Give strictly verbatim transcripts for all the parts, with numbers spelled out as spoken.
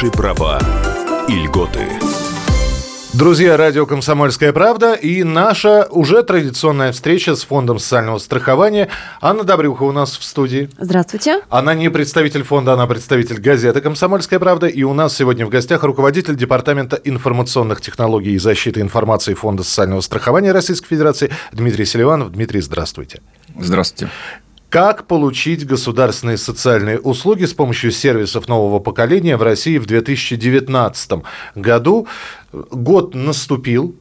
Ваши права и льготы. Друзья, радио «Комсомольская правда» и наша уже традиционная встреча с Фондом социального страхования. Анна Добрюха у нас в студии. Здравствуйте. Она не представитель фонда, она представитель газеты «Комсомольская правда». И у нас сегодня в гостях руководитель Департамента информационных технологий и защиты информации Фонда социального страхования Российской Федерации Дмитрий Селиванов. Дмитрий, здравствуйте. Здравствуйте. Как получить государственные социальные услуги с помощью сервисов нового поколения в России в две тысячи девятнадцатом году? Год наступил,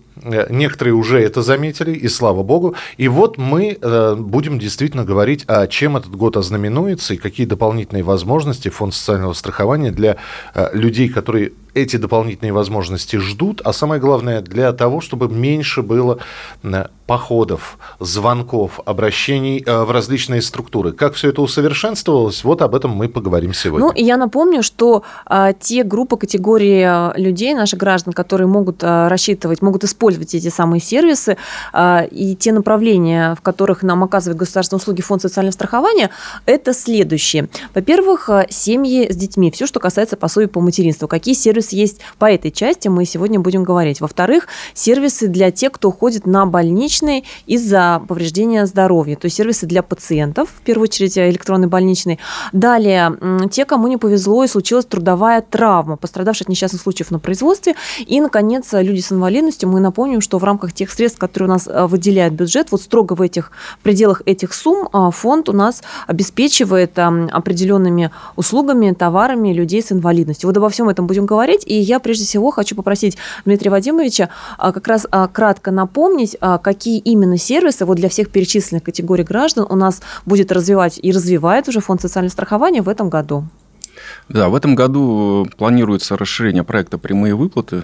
некоторые уже это заметили, и слава богу. И вот мы будем действительно говорить, а чем этот год ознаменуется и какие дополнительные возможности Фонд социального страхования для людей, которые эти дополнительные возможности ждут, а самое главное, для того, чтобы меньше было походов, звонков, обращений в различные структуры. Как все это усовершенствовалось, вот об этом мы поговорим сегодня. Ну, и я напомню, что а, те группы, категории людей, наших граждан, которые могут а, рассчитывать, могут использовать эти самые сервисы а, и те направления, в которых нам оказывает государственные услуги Фонд социального страхования, это следующие. Во-первых, семьи с детьми, все, что касается пособий по материнству, какие сервисы есть по этой части, мы сегодня будем говорить. Во-вторых, сервисы для тех, кто ходит на больничный из-за повреждения здоровья, то есть сервисы для пациентов, в первую очередь электронный больничный. Далее, те, кому не повезло и случилась трудовая травма, пострадавшие от несчастных случаев на производстве. И, наконец, люди с инвалидностью. Мы напомним, что в рамках тех средств, которые у нас выделяет бюджет, вот строго в этих в пределах этих сумм фонд у нас обеспечивает определенными услугами, товарами людей с инвалидностью. Вот обо всем этом будем говорить. И я, прежде всего, хочу попросить Дмитрия Вадимовича как раз кратко напомнить, какие Какие именно сервисы вот для всех перечисленных категорий граждан у нас будет развивать и развивает уже Фонд социального страхования в этом году? Да, в этом году планируется расширение проекта «Прямые выплаты».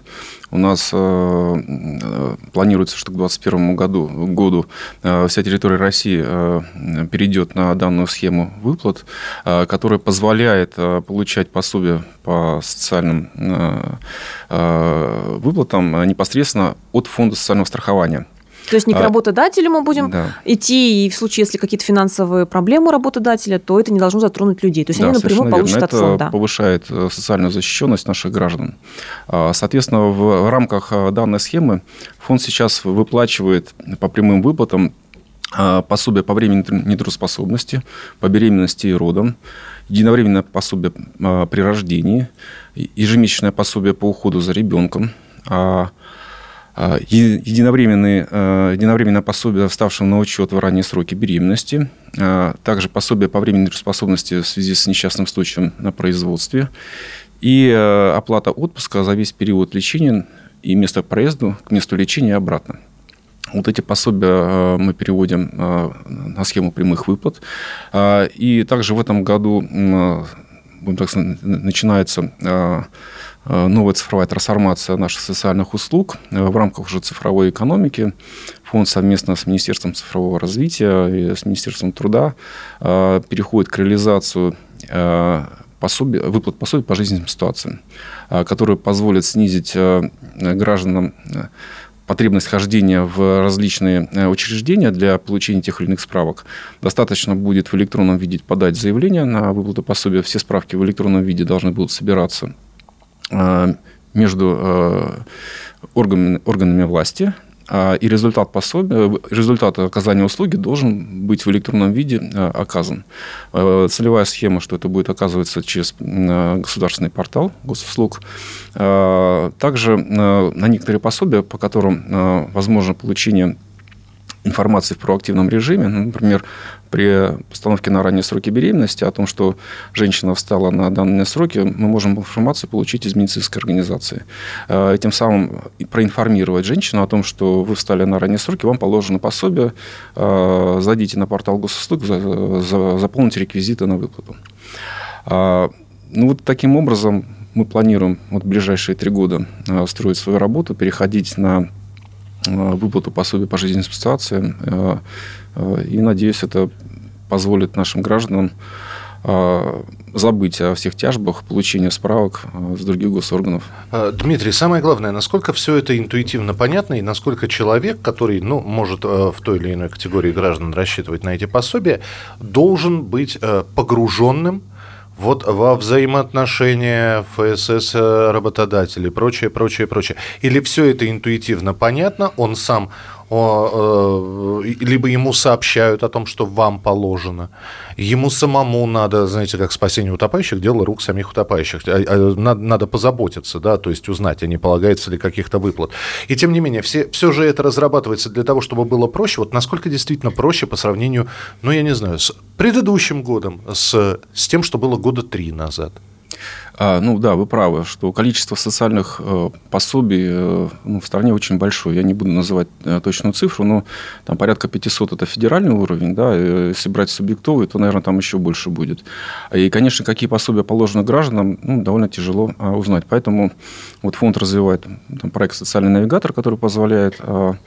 У нас э, планируется, что к двадцать первому году, году э, вся территория России э, перейдет на данную схему выплат, э, которая позволяет э, получать пособие по социальным э, э, выплатам непосредственно от Фонда социального страхования. То есть не к работодателю мы будем да. идти, и в случае, если какие-то финансовые проблемы у работодателя, то это не должно затронуть людей. То есть да, они напрямую получат верно. От фонда. Это повышает социальную защищенность наших граждан. Соответственно, в рамках данной схемы фонд сейчас выплачивает по прямым выплатам пособие по времени нетрудоспособности, по беременности и родам, единовременное пособие при рождении, ежемесячное пособие по уходу за ребенком, Единовременные, единовременное пособие, вставшим на учет в ранние сроки беременности, также пособие по временной нетрудоспособности в связи с несчастным случаем на производстве и оплата отпуска за весь период лечения и место проезда к месту лечения и обратно. Вот эти пособия мы переводим на схему прямых выплат. И также в этом году начинается новая цифровая трансформация наших социальных услуг в рамках уже цифровой экономики. Фонд совместно с Министерством цифрового развития и с Министерством труда переходит к реализации пособий, выплат пособий по жизненным ситуациям, которые позволят снизить гражданам потребность хождения в различные учреждения для получения тех или иных справок. Достаточно будет в электронном виде подать заявление на выплату пособия. Все справки в электронном виде должны будут собираться между органами, органами власти, и результат пособия, результат оказания услуги должен быть в электронном виде оказан. Целевая схема, что это будет оказываться через государственный портал госуслуг. Также на некоторые пособия, по которым возможно получение информации в проактивном режиме, например, при постановке на ранние сроки беременности о том, что женщина встала на данные сроки, мы можем информацию получить из медицинской организации. И тем самым проинформировать женщину о том, что вы встали на ранние сроки, вам положено пособие, зайдите на портал госуслуг, заполните реквизиты на выплату. Ну, вот таким образом мы планируем вот в ближайшие три года строить свою работу, переходить на выплату пособий по жизненным ситуациям. И, надеюсь, это позволит нашим гражданам забыть о всех тяжбах, получении справок с других госорганов. Дмитрий, самое главное, насколько все это интуитивно понятно и насколько человек, который ну, может в той или иной категории граждан рассчитывать на эти пособия, должен быть погруженным Вот во взаимоотношения ФСС, работодателей, прочее, прочее, прочее. Или все это интуитивно понятно, он сам, либо ему сообщают о том, что вам положено, ему самому надо, знаете, как спасение утопающих, дело рук самих утопающих, надо, надо позаботиться, да, то есть узнать, а не полагается ли каких-то выплат. И тем не менее, все, все же это разрабатывается для того, чтобы было проще. Вот насколько действительно проще по сравнению, ну, я не знаю, с предыдущим годом, с, с тем, что было года три назад? Ну да, вы правы, что количество социальных пособий ну, в стране очень большое. Я не буду называть точную цифру, но там порядка пятьсот – это федеральный уровень. Да? Если брать субъектовый, то, наверное, там еще больше будет. И, конечно, какие пособия положены гражданам, ну, довольно тяжело узнать. Поэтому вот фонд развивает там, проект «Социальный навигатор», который позволяет в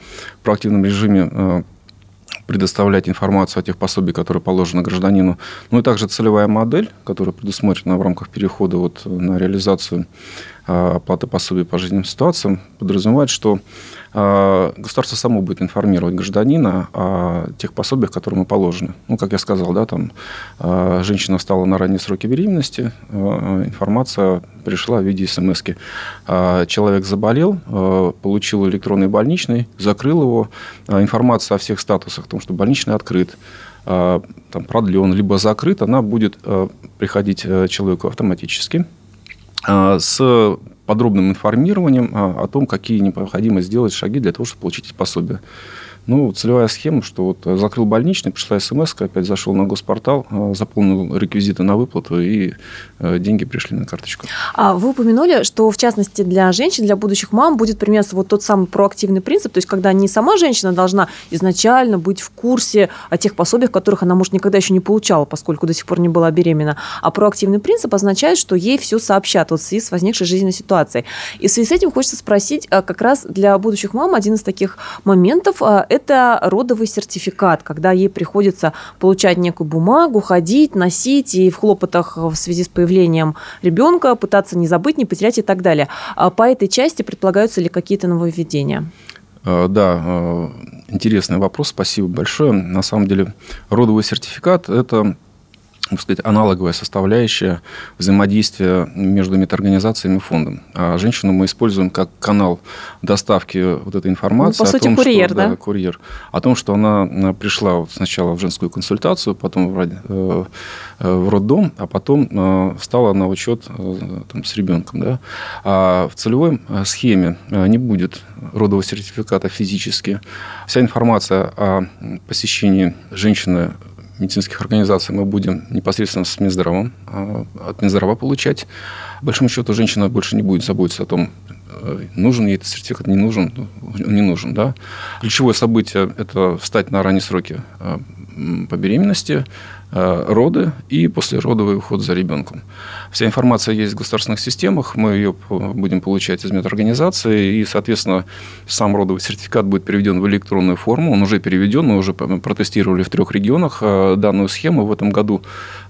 проактивном режиме предоставлять информацию о тех пособиях, которые положены гражданину. Ну и также целевая модель, которая предусмотрена в рамках перехода вот на реализацию оплаты пособий по жизненным ситуациям, подразумевает, что государство само будет информировать гражданина о тех пособиях, которые ему положены. Ну, как я сказал, да, там женщина стала на ранние сроки беременности, информация пришла в виде смс-ки. Человек заболел, получил электронный больничный, закрыл его. Информация о всех статусах, о том, что больничный открыт, там, продлен, либо закрыт, она будет приходить человеку автоматически с подробным информированием о том, какие необходимо сделать шаги для того, чтобы получить пособие. Ну, целевая схема, что вот закрыл больничный, пришла смс-ка, опять зашел на госпортал, заполнил реквизиты на выплату, и деньги пришли на карточку. Вы упомянули, что, в частности, для женщин, для будущих мам будет применяться вот тот самый проактивный принцип, то есть, когда не сама женщина должна изначально быть в курсе о тех пособиях, которых она, может, никогда еще не получала, поскольку до сих пор не была беременна, а проактивный принцип означает, что ей все сообщат вот в связи с возникшей жизненной ситуацией. И в связи с этим хочется спросить, как раз для будущих мам один из таких моментов – это родовый сертификат, когда ей приходится получать некую бумагу, ходить, носить, и в хлопотах в связи с появлением ребенка пытаться не забыть, не потерять и так далее. По этой части предполагаются ли какие-то нововведения? Да, интересный вопрос, спасибо большое. На самом деле, родовый сертификат – это, так сказать, аналоговая составляющая взаимодействия между медорганизациями и фондом. А женщину мы используем как канал доставки вот этой информации. Ну, по сути, о том, курьер, что, да? Да, курьер. О том, что она пришла вот сначала в женскую консультацию, потом в, в роддом, а потом встала на учет там, с ребенком. Да? А в целевой схеме не будет родового сертификата физически. Вся информация о посещении женщины медицинских организаций мы будем непосредственно с Минздравом, от Минздрава получать. По большому счету, женщина больше не будет заботиться о том, нужен ей этот сертификат, не нужен, не нужен. Да? Ключевое событие – это встать на ранние сроки по беременности, роды и послеродовый уход за ребенком. Вся информация есть в государственных системах, мы ее будем получать из медорганизации, и, соответственно, сам родовый сертификат будет переведен в электронную форму, он уже переведен, мы уже протестировали в трех регионах данную схему. В этом году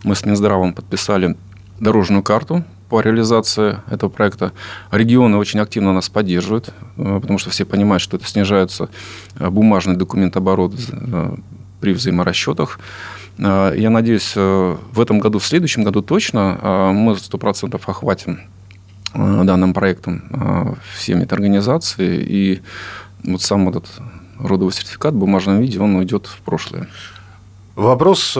мы с Минздравом подписали дорожную карту по реализации этого проекта. Регионы очень активно нас поддерживают, потому что все понимают, что это снижается бумажный документооборот при взаиморасчетах. Я надеюсь, в этом году, в следующем году точно мы сто процентов охватим данным проектом все медорганизации, и вот сам этот родовый сертификат в бумажном виде, он уйдет в прошлое. Вопрос,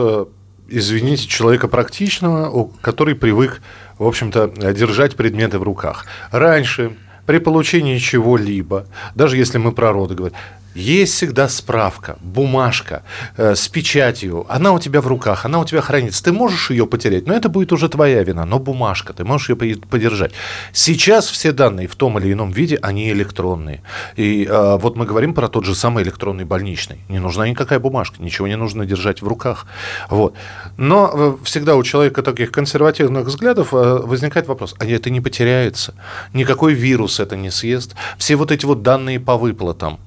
извините, человека практичного, который привык, в общем-то, держать предметы в руках. Раньше при получении чего-либо, даже если мы про роды говорим, есть всегда справка, бумажка э, с печатью. Она у тебя в руках, она у тебя хранится. Ты можешь ее потерять, но это будет уже твоя вина. Но бумажка, ты можешь ее подержать. Сейчас все данные в том или ином виде, они электронные. И э, вот мы говорим про тот же самый электронный больничный. Не нужна никакая бумажка, ничего не нужно держать в руках. Вот. Но всегда у человека таких консервативных взглядов возникает вопрос, а это не потеряется? Никакой вирус это не съест? Все вот эти вот данные по выплатам,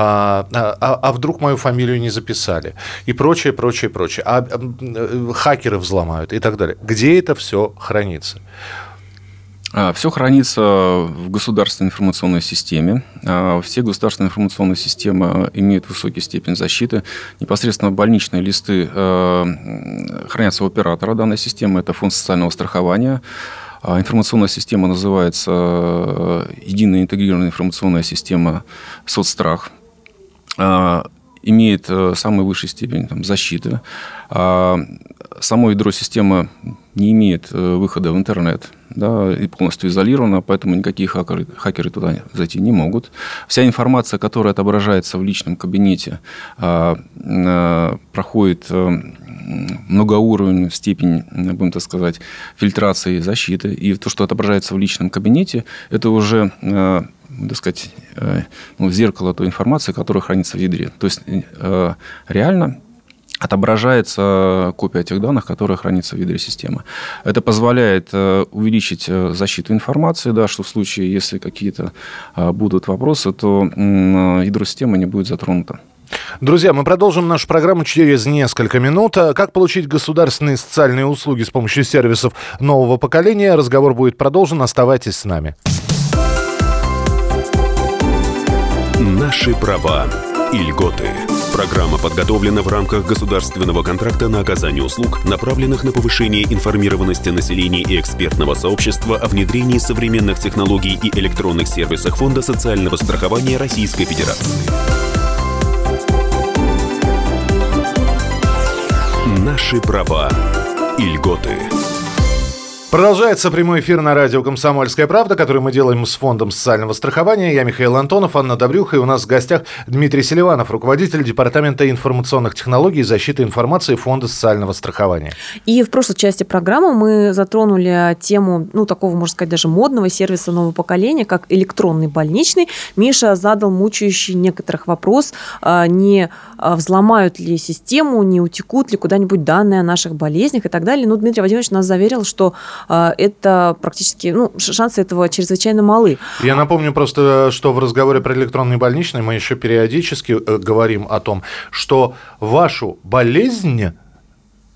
А, а вдруг мою фамилию не записали, и прочее, прочее, прочее, а, а, хакеры взломают и так далее. Где это все хранится? Все хранится в государственной информационной системе. Все государственные информационные системы имеют высокий степень защиты. Непосредственно больничные листы хранятся у оператора данной системы. Это Фонд социального страхования. Информационная система называется «Единая интегрированная информационная система Соцстрах». Имеет самую высшую степень там, защиты. Само ядро системы не имеет выхода в интернет, да, и полностью изолировано, поэтому никакие хакеры, хакеры туда зайти не могут. Вся информация, которая отображается в личном кабинете, проходит многоуровневую степень, будем так сказать, фильтрации и защиты. И то, что отображается в личном кабинете, это уже, так сказать, ну, зеркало той информации, которая хранится в ядре. То есть реально отображается копия тех данных, которые хранятся в ядре системы. Это позволяет увеличить защиту информации, да, что в случае, если какие-то будут вопросы, то ядро системы не будет затронуто. Друзья, мы продолжим нашу программу через несколько минут. Как получить государственные социальные услуги с помощью сервисов нового поколения? Разговор будет продолжен. Оставайтесь с нами. Наши права и льготы. Программа подготовлена в рамках государственного контракта на оказание услуг, направленных на повышение информированности населения и экспертного сообщества о внедрении современных технологий и электронных сервисах Фонда социального страхования Российской Федерации. Наши права и льготы. Продолжается прямой эфир на радио «Комсомольская правда», который мы делаем с Фондом социального страхования. Я Михаил Антонов, Анна Добрюха, и у нас в гостях Дмитрий Селиванов, руководитель Департамента информационных технологий и защиты информации Фонда социального страхования. И в прошлой части программы мы затронули тему, ну, такого, можно сказать, даже модного сервиса нового поколения, как электронный больничный. Миша задал мучающий некоторых вопрос, не взломают ли систему, не утекут ли куда-нибудь данные о наших болезнях и так далее. Но Дмитрий Владимирович нас заверил, что это практически, ну, шансы этого чрезвычайно малы. Я напомню просто, что в разговоре про электронный больничный мы еще периодически говорим о том, что вашу болезнь,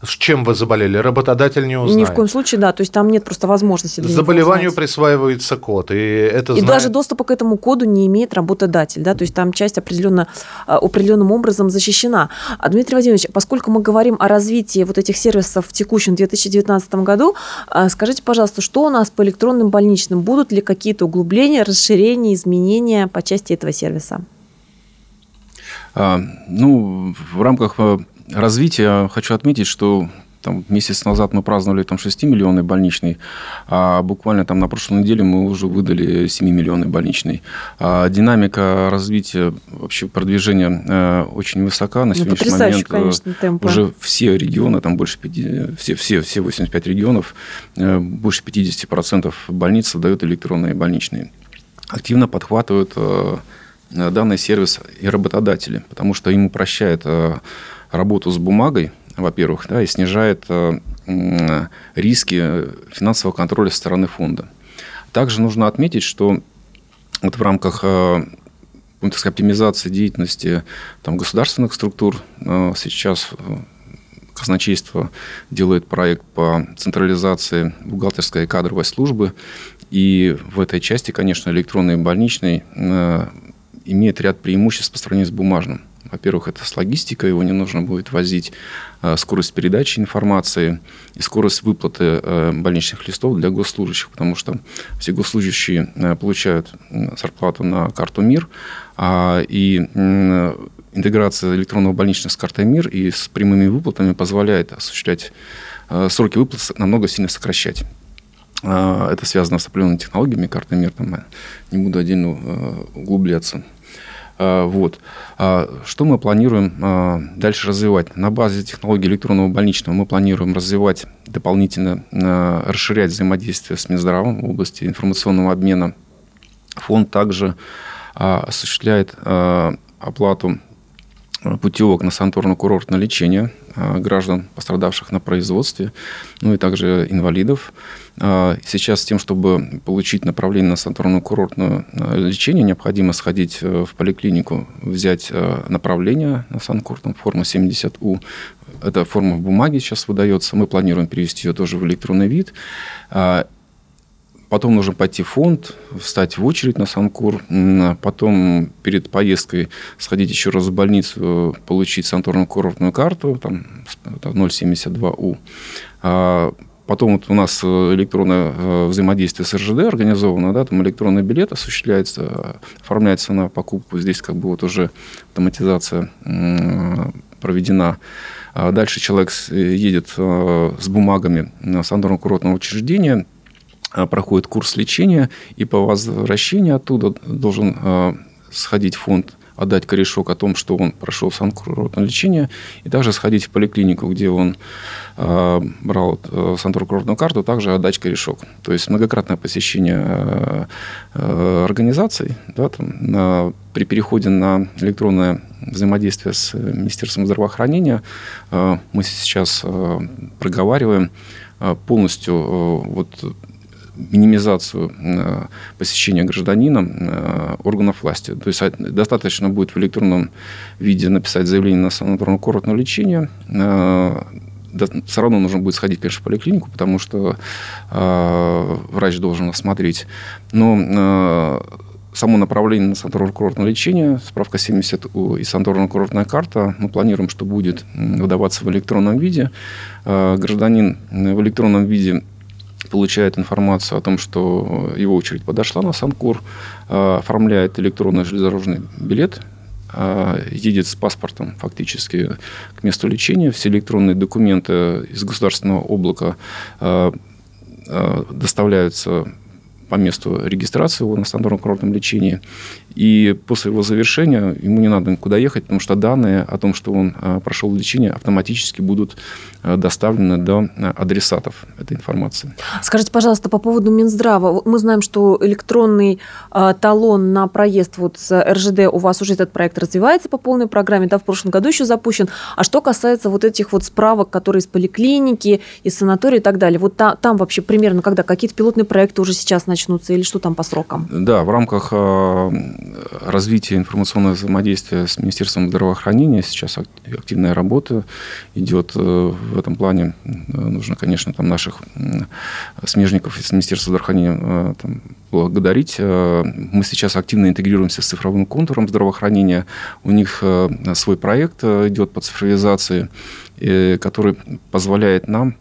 с чем вы заболели, работодатель не узнает. Ни в коем случае, да, то есть там нет просто возможности. Заболеванию присваивается код, и это и знает... даже доступа к этому коду не имеет работодатель, да, то есть там часть определенно, определенным образом защищена. А, Дмитрий Владимирович, поскольку мы говорим о развитии вот этих сервисов в текущем две тысячи девятнадцатом году, скажите, пожалуйста, что у нас по электронным больничным? Будут ли какие-то углубления, расширения, изменения по части этого сервиса? А, ну, в рамках... развитие. Хочу отметить, что там, месяц назад мы праздновали там, шестимиллионный больничный, а буквально там, на прошлой неделе мы уже выдали семимиллионный больничный. А динамика развития, вообще продвижения э, очень высока. На сегодняшний ну, момент конечно, темпы. Уже все регионы, там больше пятидесяти, все, все, все восемьдесят пять регионов, э, больше пятьдесят процентов больниц дают электронные больничные. Активно подхватывают э, данный сервис и работодатели, потому что им упрощает э, работу с бумагой, во-первых, да, и снижает э, э, риски финансового контроля со стороны фонда. Также нужно отметить, что вот в рамках э, так сказать, оптимизации деятельности там, государственных структур э, сейчас казначейство делает проект по централизации бухгалтерской и кадровой службы. И в этой части, конечно, электронный больничный э, имеет ряд преимуществ по сравнению с бумажным. Во-первых, это с логистикой, его не нужно будет возить, скорость передачи информации и скорость выплаты больничных листов для госслужащих, потому что все госслужащие получают зарплату на карту МИР, и интеграция электронного больничного с картой МИР и с прямыми выплатами позволяет осуществлять сроки выплат, намного сильно сокращать. Это связано с определенными технологиями карты МИР, там, не буду отдельно углубляться. Вот. Что мы планируем дальше развивать? На базе технологий электронного больничного мы планируем развивать дополнительно, расширять взаимодействие с Минздравом в области информационного обмена. Фонд также осуществляет оплату путевок на санаторно-курортное лечение граждан, пострадавших на производстве, ну и также инвалидов. Сейчас с тем, чтобы получить направление на санаторно-курортное лечение, необходимо сходить в поликлинику, взять направление на санкурортную форму семьдесят У. Эта форма в бумаге сейчас выдается. Мы планируем перевести ее тоже в электронный вид. Потом нужно пойти в фонд, встать в очередь на санкур, потом перед поездкой сходить еще раз в больницу, получить санаторно-курортную карту, там ноль семьдесят два У. Потом вот у нас электронное взаимодействие с эр жэ дэ организовано, да, там электронный билет осуществляется, оформляется на покупку, здесь как бы вот уже автоматизация проведена. Дальше человек едет с бумагами в санаторно-курортное учреждение, проходит курс лечения, и по возвращении оттуда должен сходить в фонд, отдать корешок о том, что он прошел санаторно-курортное лечение, и также сходить в поликлинику, где он э, брал э, санаторно-курортную карту, также отдать корешок. То есть многократное посещение э, э, организаций, да, там, э, при переходе на электронное взаимодействие с Министерством здравоохранения э, мы сейчас э, проговариваем э, полностью э, вот, минимизацию э, посещения гражданина э, органов власти. То есть достаточно будет в электронном виде написать заявление на санаторно-курортное лечение. Э, да, все равно нужно будет сходить, конечно, в поликлинику, потому что э, врач должен осмотреть. Но э, само направление на санаторно-курортное лечение, справка семьдесят У и санаторно-курортная карта, мы планируем, что будет выдаваться в электронном виде. Э, гражданин в электронном виде получает информацию о том, что его очередь подошла на санкур, оформляет электронный железнодорожный билет, едет с паспортом фактически к месту лечения. Все электронные документы из государственного облака доставляются по месту регистрации его на санаторно-курортном лечении. И после его завершения ему не надо никуда ехать, потому что данные о том, что он прошел лечение, автоматически будут доставлены до адресатов этой информации. Скажите, пожалуйста, по поводу Минздрава. Мы знаем, что электронный а, талон на проезд вот с эр жэ дэ, у вас уже этот проект развивается по полной программе, да, в прошлом году еще запущен. А что касается вот этих вот справок, которые из поликлиники, из санатория и так далее, вот та, там вообще примерно когда? Какие-то пилотные проекты уже сейчас начнутся или что там по срокам? Да, в рамках развитие информационного взаимодействия с Министерством здравоохранения. Сейчас активная работа идет в этом плане. Нужно, конечно, там наших смежников из Министерства здравоохранения там, благодарить. Мы сейчас активно интегрируемся с цифровым контуром здравоохранения. У них свой проект идет по цифровизации, который позволяет нам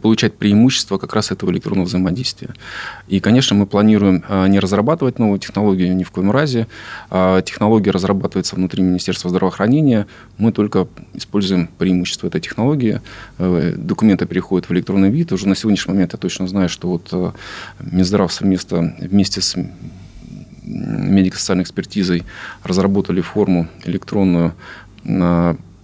получать преимущество как раз этого электронного взаимодействия. И, конечно, мы планируем не разрабатывать новую технологию ни в коем разе. Технология разрабатывается внутри Министерства здравоохранения. Мы только используем преимущество этой технологии. Документы переходят в электронный вид. Уже на сегодняшний момент я точно знаю, что вот Минздрав совместно вместе с медико-социальной экспертизой разработали форму электронную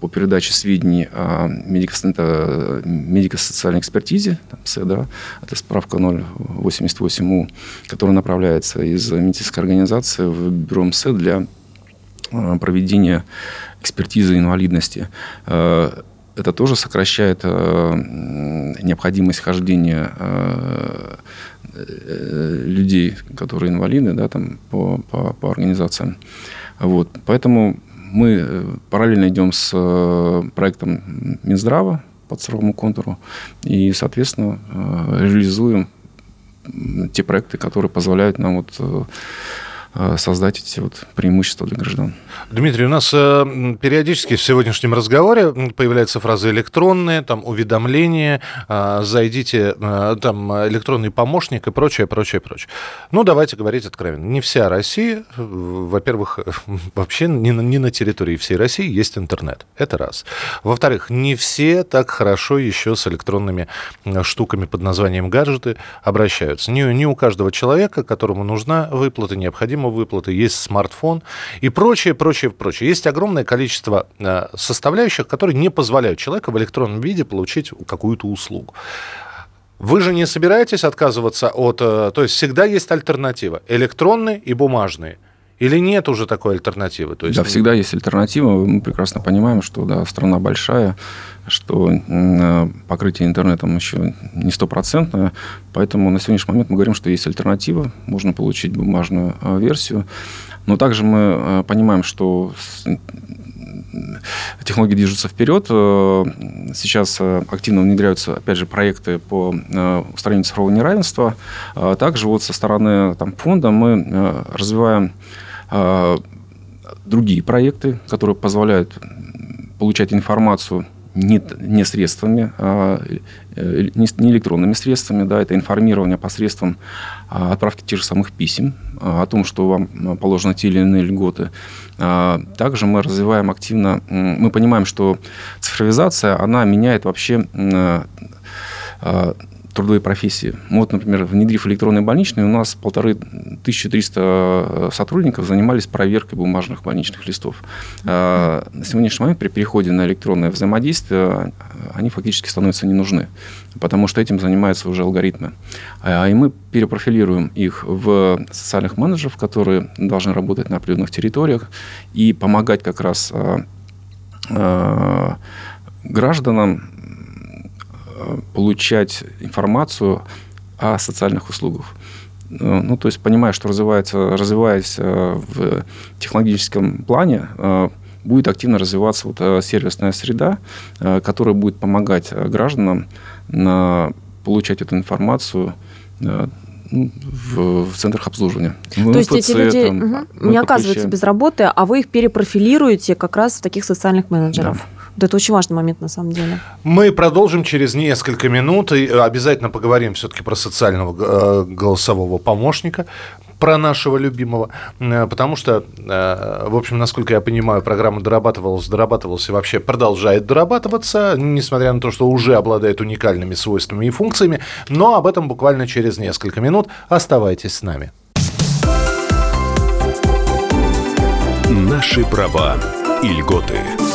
по передаче сведений о медико-социальной экспертизе, там, СЭД, да, это справка ноль восемьдесят восемь У, которая направляется из медицинской организации в бюро эм эф цэ для проведения экспертизы инвалидности. Это тоже сокращает необходимость хождения людей, которые инвалиды, да, там, по, по, по организациям. Вот. Поэтому мы параллельно идем с проектом Минздрава по цифровому контуру и, соответственно, реализуем те проекты, которые позволяют нам вот создать эти вот преимущества для граждан. Дмитрий, у нас периодически в сегодняшнем разговоре появляются фразы электронные, там уведомления, зайдите, там электронный помощник и прочее, прочее, прочее. Ну, давайте говорить откровенно. Не вся Россия, во-первых, вообще не на, не на территории всей России есть интернет. Это раз. Во-вторых, не все так хорошо еще с электронными штуками под названием гаджеты обращаются. Не, не у каждого человека, которому нужна выплата, необходима выплаты, есть смартфон и прочее, прочее, прочее. Есть огромное количество составляющих, которые не позволяют человеку в электронном виде получить какую-то услугу. Вы же не собираетесь отказываться от... То есть всегда есть альтернатива. Электронные и бумажные. Или нет уже такой альтернативы? То есть... Да, всегда есть альтернатива. Мы прекрасно понимаем, что да, страна большая, что покрытие интернетом еще не стопроцентное. Поэтому на сегодняшний момент мы говорим, что есть альтернатива. Можно получить бумажную версию. Но также мы понимаем, что технологии движутся вперед. Сейчас активно внедряются, опять же, проекты по устранению цифрового неравенства. Также вот со стороны там, фонда мы развиваем другие проекты, которые позволяют получать информацию не, не средствами, а не электронными средствами. Да, это информирование посредством отправки тех же самых писем о том, что вам положены те или иные льготы. Также мы развиваем активно... Мы понимаем, что цифровизация, она меняет вообще трудовые профессии. Вот, например, внедрив электронные больничные, у нас полторы тысячи триста сотрудников занимались проверкой бумажных больничных листов. Mm-hmm. На сегодняшний момент при переходе на электронное взаимодействие они фактически становятся не нужны, потому что этим занимаются уже алгоритмы. И мы перепрофилируем их в социальных менеджеров, которые должны работать на определенных территориях и помогать как раз гражданам получать информацию о социальных услугах. Ну, то есть, понимая, что развивается, развиваясь в технологическом плане, будет активно развиваться вот сервисная среда, которая будет помогать гражданам получать эту информацию в, в центрах обслуживания. То есть эти люди там, угу. не оказываются без работы, а вы их перепрофилируете как раз в таких социальных менеджеров. Да. Вот это очень важный момент, на самом деле. Мы продолжим через несколько минут и обязательно поговорим все-таки про социального голосового помощника, про нашего любимого, потому что, в общем, насколько я понимаю, программа дорабатывалась, дорабатывалась и вообще продолжает дорабатываться, несмотря на то, что уже обладает уникальными свойствами и функциями, но об этом буквально через несколько минут. Оставайтесь с нами. Наши права и льготы.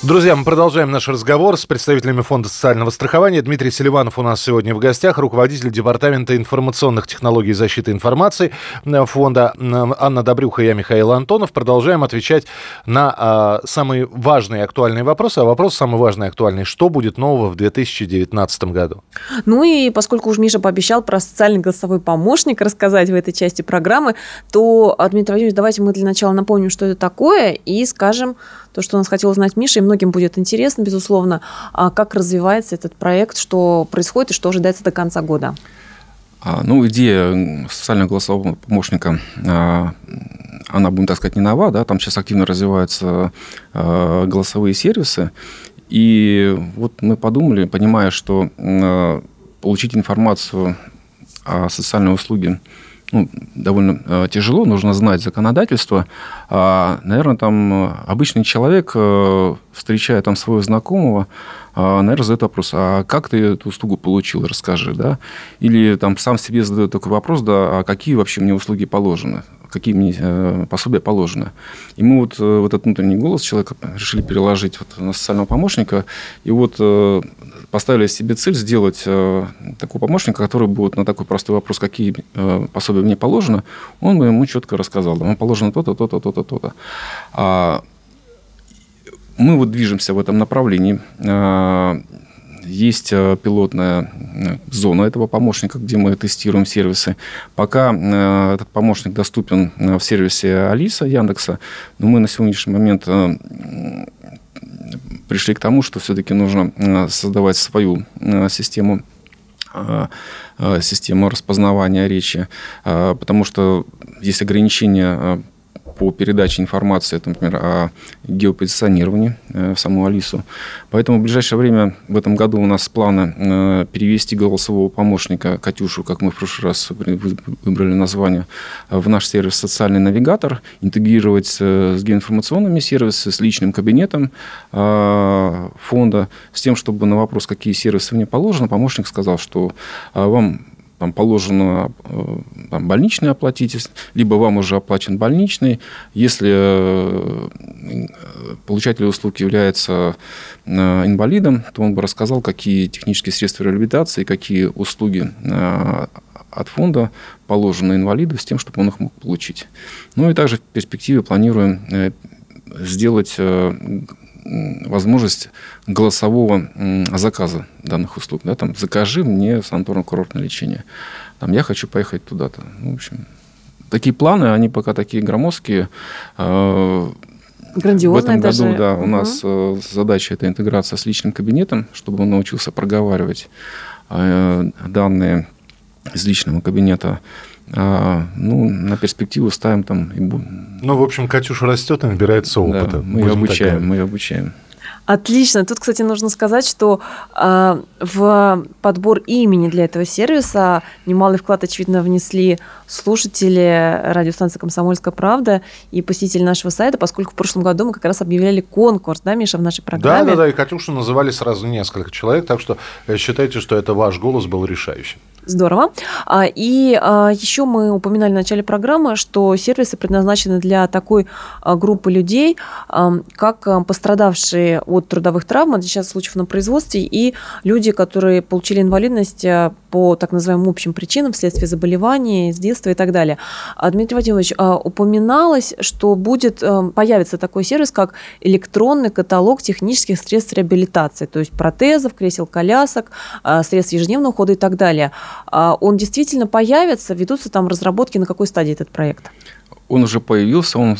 Друзья, мы продолжаем наш разговор с представителями Фонда социального страхования. Дмитрий Селиванов у нас сегодня в гостях, руководитель Департамента информационных технологий и защиты информации фонда. Анна Добрюха и я, Михаил Антонов. Продолжаем отвечать на э, самые важные актуальные вопросы. А вопрос самый важный актуальный. Что будет нового в две тысячи девятнадцатом году? Ну и поскольку уж Миша пообещал про социальный голосовой помощник рассказать в этой части программы, то, Дмитрий Владимирович, давайте мы для начала напомним, что это такое, и скажем то, что у нас хотел узнать Миша, и многим будет интересно, безусловно, как развивается этот проект, что происходит и что ожидается до конца года. Ну, идея социального голосового помощника, она, будем так сказать, не нова, да, там сейчас активно развиваются голосовые сервисы, и вот мы подумали, понимая, что получить информацию о социальной услуге, ну, довольно тяжело, нужно знать законодательство. А, наверное, там обычный человек, встречая там своего знакомого, наверное, задает вопрос, а как ты эту услугу получил, расскажи, да? Или там сам себе задает такой вопрос, да, а какие вообще мне услуги положены, какие мне пособия положены. И мы вот, вот этот внутренний голос человека решили переложить вот на социального помощника, и вот поставили себе цель сделать э, такого помощника, который будет на такой простой вопрос, какие э, пособия мне положено, он ему четко рассказал. Да, вам положено то-то, то-то, то-то, то-то. А, мы вот движемся в этом направлении. А, есть пилотная зона этого помощника, где мы тестируем сервисы. Пока э, этот помощник доступен в сервисе Алиса, Яндекса, но мы на сегодняшний момент... Э, пришли к тому, что все-таки нужно создавать свою систему, систему распознавания речи, потому что есть ограничения по передаче информации, это, например, о геопозиционировании в саму Алису. Поэтому в ближайшее время, в этом году у нас планы перевести голосового помощника Катюшу, как мы в прошлый раз выбрали название, в наш сервис «Социальный навигатор», интегрировать с геоинформационными сервисами, с личным кабинетом фонда, с тем, чтобы на вопрос, какие сервисы мне положены, помощник сказал, что вам там положено там, больничный оплатить, либо вам уже оплачен больничный. Если получатель услуг является инвалидом, то он бы рассказал, какие технические средства реабилитации, какие услуги от фонда положено инвалиду с тем, чтобы он их мог получить. Ну и также в перспективе планируем сделать возможность голосового заказа данных услуг. Да, там, закажи мне санаторно-курортное лечение. Там, я хочу поехать туда-то. Ну, в общем, такие планы, они пока такие громоздкие. Грандиозные даже. В этом году, да, у нас угу. задача – это интеграция с личным кабинетом, чтобы он научился проговаривать данные из личного кабинета. Ну, на перспективу ставим там... Ну, в общем, Катюша растет и набирается опыта. Да, мы ее обучаем, так... мы ее обучаем. Отлично. Тут, кстати, нужно сказать, что э, в подбор имени для этого сервиса немалый вклад, очевидно, внесли слушатели радиостанции «Комсомольская правда» и посетители нашего сайта, поскольку в прошлом году мы как раз объявляли конкурс, да, Миша, в нашей программе? Да, да, да, и Катюшу называли сразу несколько человек, так что считайте, что это ваш голос был решающим. Здорово. И еще мы упоминали в начале программы, что сервисы предназначены для такой группы людей, как пострадавшие от трудовых травм, от несчастных случаев на производстве, и люди, которые получили инвалидность по так называемым общим причинам, вследствие заболеваний, с детства и так далее. Дмитрий Вадимович, упоминалось, что будет, появится такой сервис, как электронный каталог технических средств реабилитации, то есть протезов, кресел-колясок, средств ежедневного ухода и так далее. Он действительно появится? Ведутся там разработки? На какой стадии этот проект? Он уже появился, он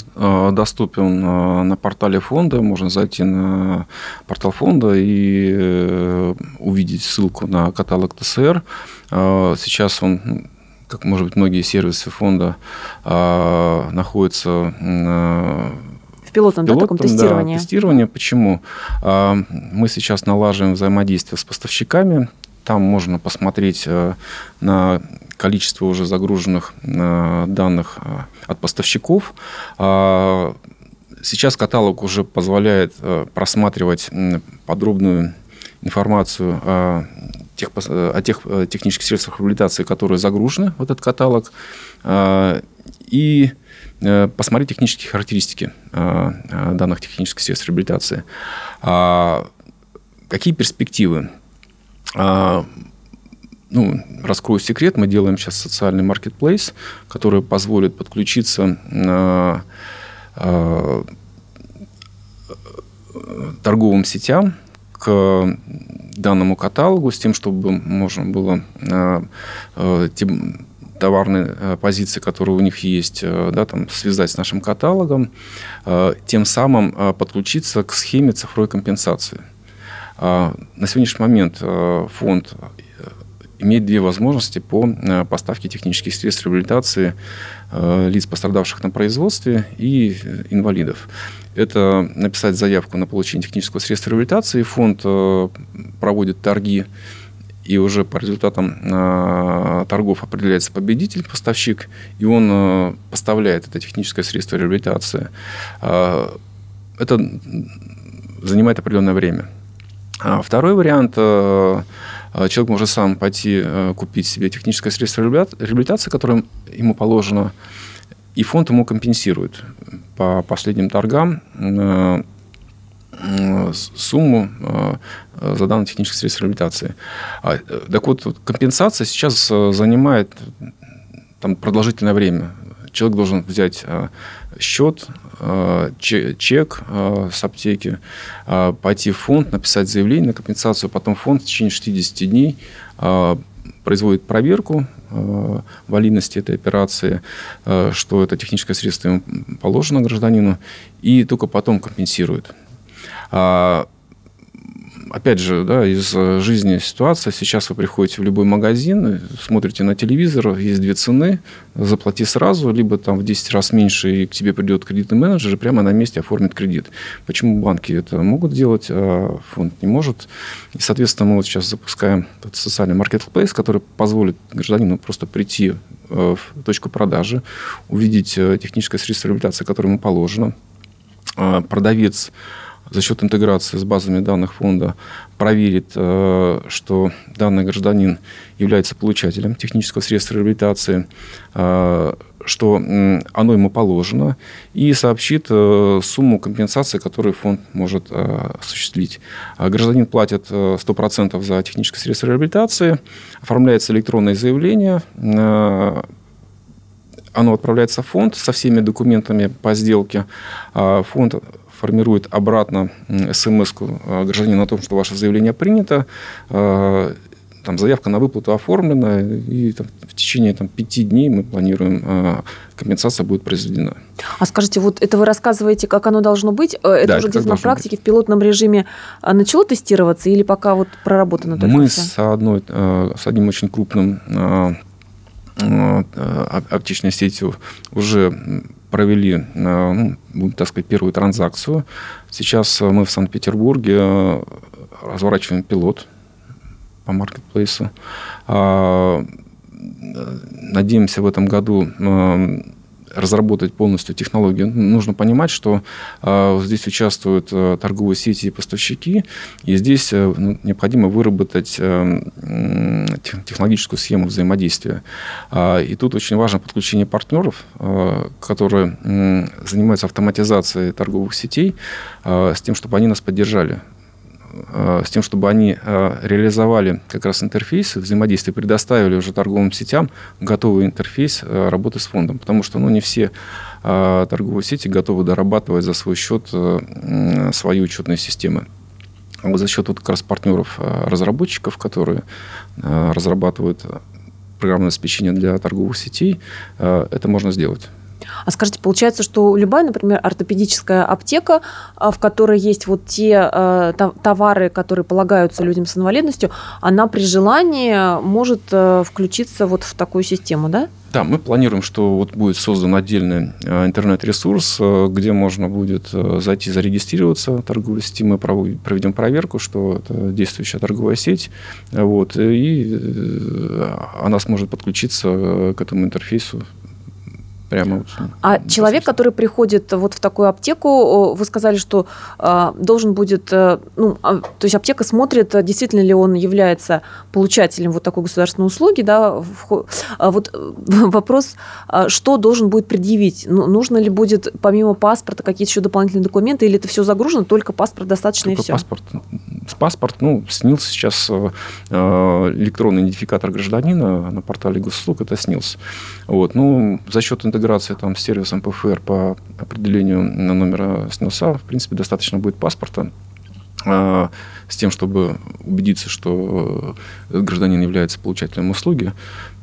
доступен на портале фонда. Можно зайти на портал фонда и увидеть ссылку на каталог ТСР. Сейчас он, как, может быть, многие сервисы фонда, находится в пилотном, в пилотном да, таком тестировании. Да, тестирование. Почему? Мы сейчас налаживаем взаимодействие с поставщиками. Там можно посмотреть на количество уже загруженных данных от поставщиков. Сейчас каталог уже позволяет просматривать подробную информацию о тех, о тех технических средствах реабилитации, которые загружены в этот каталог, и посмотреть технические характеристики данных технических средств реабилитации. Какие перспективы? А, ну, раскрою секрет, мы делаем сейчас социальный маркетплейс, который позволит подключиться а, а, торговым сетям к данному каталогу с тем, чтобы можно было а, а, тем, товарные а, позиции, которые у них есть, а, да, там, связать с нашим каталогом, а, тем самым а, подключиться к схеме цифровой компенсации. На сегодняшний момент фонд имеет две возможности по поставке технических средств реабилитации лиц, пострадавших на производстве, и инвалидов. Это написать заявку на получение технического средства реабилитации. Фонд проводит торги, и уже по результатам торгов определяется победитель, поставщик, и он поставляет это техническое средство реабилитации. Это занимает определенное время. Второй вариант – человек может сам пойти купить себе техническое средство реабилитации, которое ему положено, и фонд ему компенсирует по последним торгам сумму за данное техническое средство реабилитации. Так вот, компенсация сейчас занимает там продолжительное время. Человек должен взять счет, чек с аптеки, пойти в фонд, написать заявление на компенсацию, потом фонд в течение шестьдесят дней производит проверку валидности этой операции, что это техническое средство ему положено гражданину, и только потом компенсирует. Опять же, да, из жизни ситуация. Сейчас вы приходите в любой магазин, смотрите на телевизор, есть две цены, заплати сразу, либо там в десять раз меньше, и к тебе придет кредитный менеджер и прямо на месте оформит кредит. Почему банки это могут делать, а фонд не может? И, соответственно, мы вот сейчас запускаем этот социальный маркетплейс, который позволит гражданину просто прийти в точку продажи, увидеть техническое средство реабилитации, которое ему положено. Продавец за счет интеграции с базами данных фонда проверит, что данный гражданин является получателем технического средства реабилитации, что оно ему положено, и сообщит сумму компенсации, которую фонд может осуществить. Гражданин платит сто процентов за техническое средство реабилитации, оформляется электронное заявление, оно отправляется в фонд со всеми документами по сделке. Фонд формирует обратно смс-ку гражданину о том, что ваше заявление принято, там, заявка на выплату оформлена, и там, в течение там, пяти дней мы планируем, компенсация будет произведена. А скажите, вот это вы рассказываете, как оно должно быть? Это да, уже где-то на практике быть. В пилотном режиме начало тестироваться или пока вот проработано только? Мы с, одной, с одним очень крупным аптечной сетью уже провели, ну, так сказать, первую транзакцию. Сейчас мы в Санкт-Петербурге разворачиваем пилот по маркетплейсу. Надеемся в этом году разработать полностью технологию. Нужно понимать, что здесь участвуют торговые сети и поставщики, и здесь необходимо выработать технологическую схему взаимодействия. И тут очень важно подключение партнеров, которые занимаются автоматизацией торговых сетей, с тем, чтобы они нас поддержали, с тем, чтобы они реализовали как раз интерфейсы взаимодействия, предоставили уже торговым сетям готовый интерфейс работы с фондом, потому что ну, не все торговые сети готовы дорабатывать за свой счет свои учетные системы. Вот за счет вот как раз партнеров-разработчиков, которые разрабатывают программное обеспечение для торговых сетей, это можно сделать. А скажите, получается, что любая, например, ортопедическая аптека, в которой есть вот те э, товары, которые полагаются людям с инвалидностью, она при желании может э, включиться вот в такую систему, да? Да, мы планируем, что вот будет создан отдельный интернет-ресурс, где можно будет зайти зарегистрироваться в торговой сети. Мы проведем проверку, что это действующая торговая сеть. Вот, и она сможет подключиться к этому интерфейсу. Прямо а человек, который приходит вот в такую аптеку, вы сказали, что э, должен будет, э, ну, а, то есть аптека смотрит, действительно ли он является получателем вот такой государственной услуги, да, в, а вот вопрос, что должен будет предъявить, ну, нужно ли будет помимо паспорта какие-то еще дополнительные документы, или это все загружено, только паспорт достаточно только и все? Паспорт. Паспорт, ну, СНИЛС сейчас, э, электронный идентификатор гражданина на портале госуслуг, это СНИЛС. Вот, ну, за счет интернета интеграция там, с сервисом П Ф Р по определению номера СНИЛСа, в принципе, достаточно будет паспорта, э, с тем, чтобы убедиться, что гражданин является получателем услуги.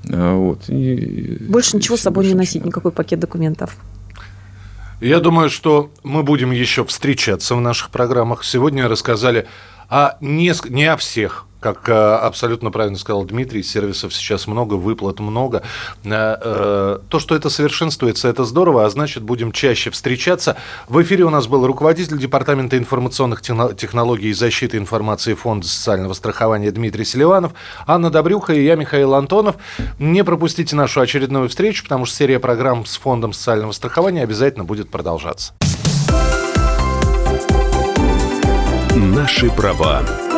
Э, вот, и, больше и, ничего с собой не носить, надо. Никакой пакет документов. Я думаю, что мы будем еще встречаться в наших программах. Сегодня рассказали о неск... не о всех. Как абсолютно правильно сказал Дмитрий, сервисов сейчас много, выплат много. То, что это совершенствуется, это здорово, а значит, будем чаще встречаться. В эфире у нас был руководитель Департамента информационных технологий и защиты информации Фонда социального страхования Дмитрий Селиванов, Анна Добрюха и я, Михаил Антонов. Не пропустите нашу очередную встречу, потому что серия программ с Фондом социального страхования обязательно будет продолжаться. Наши права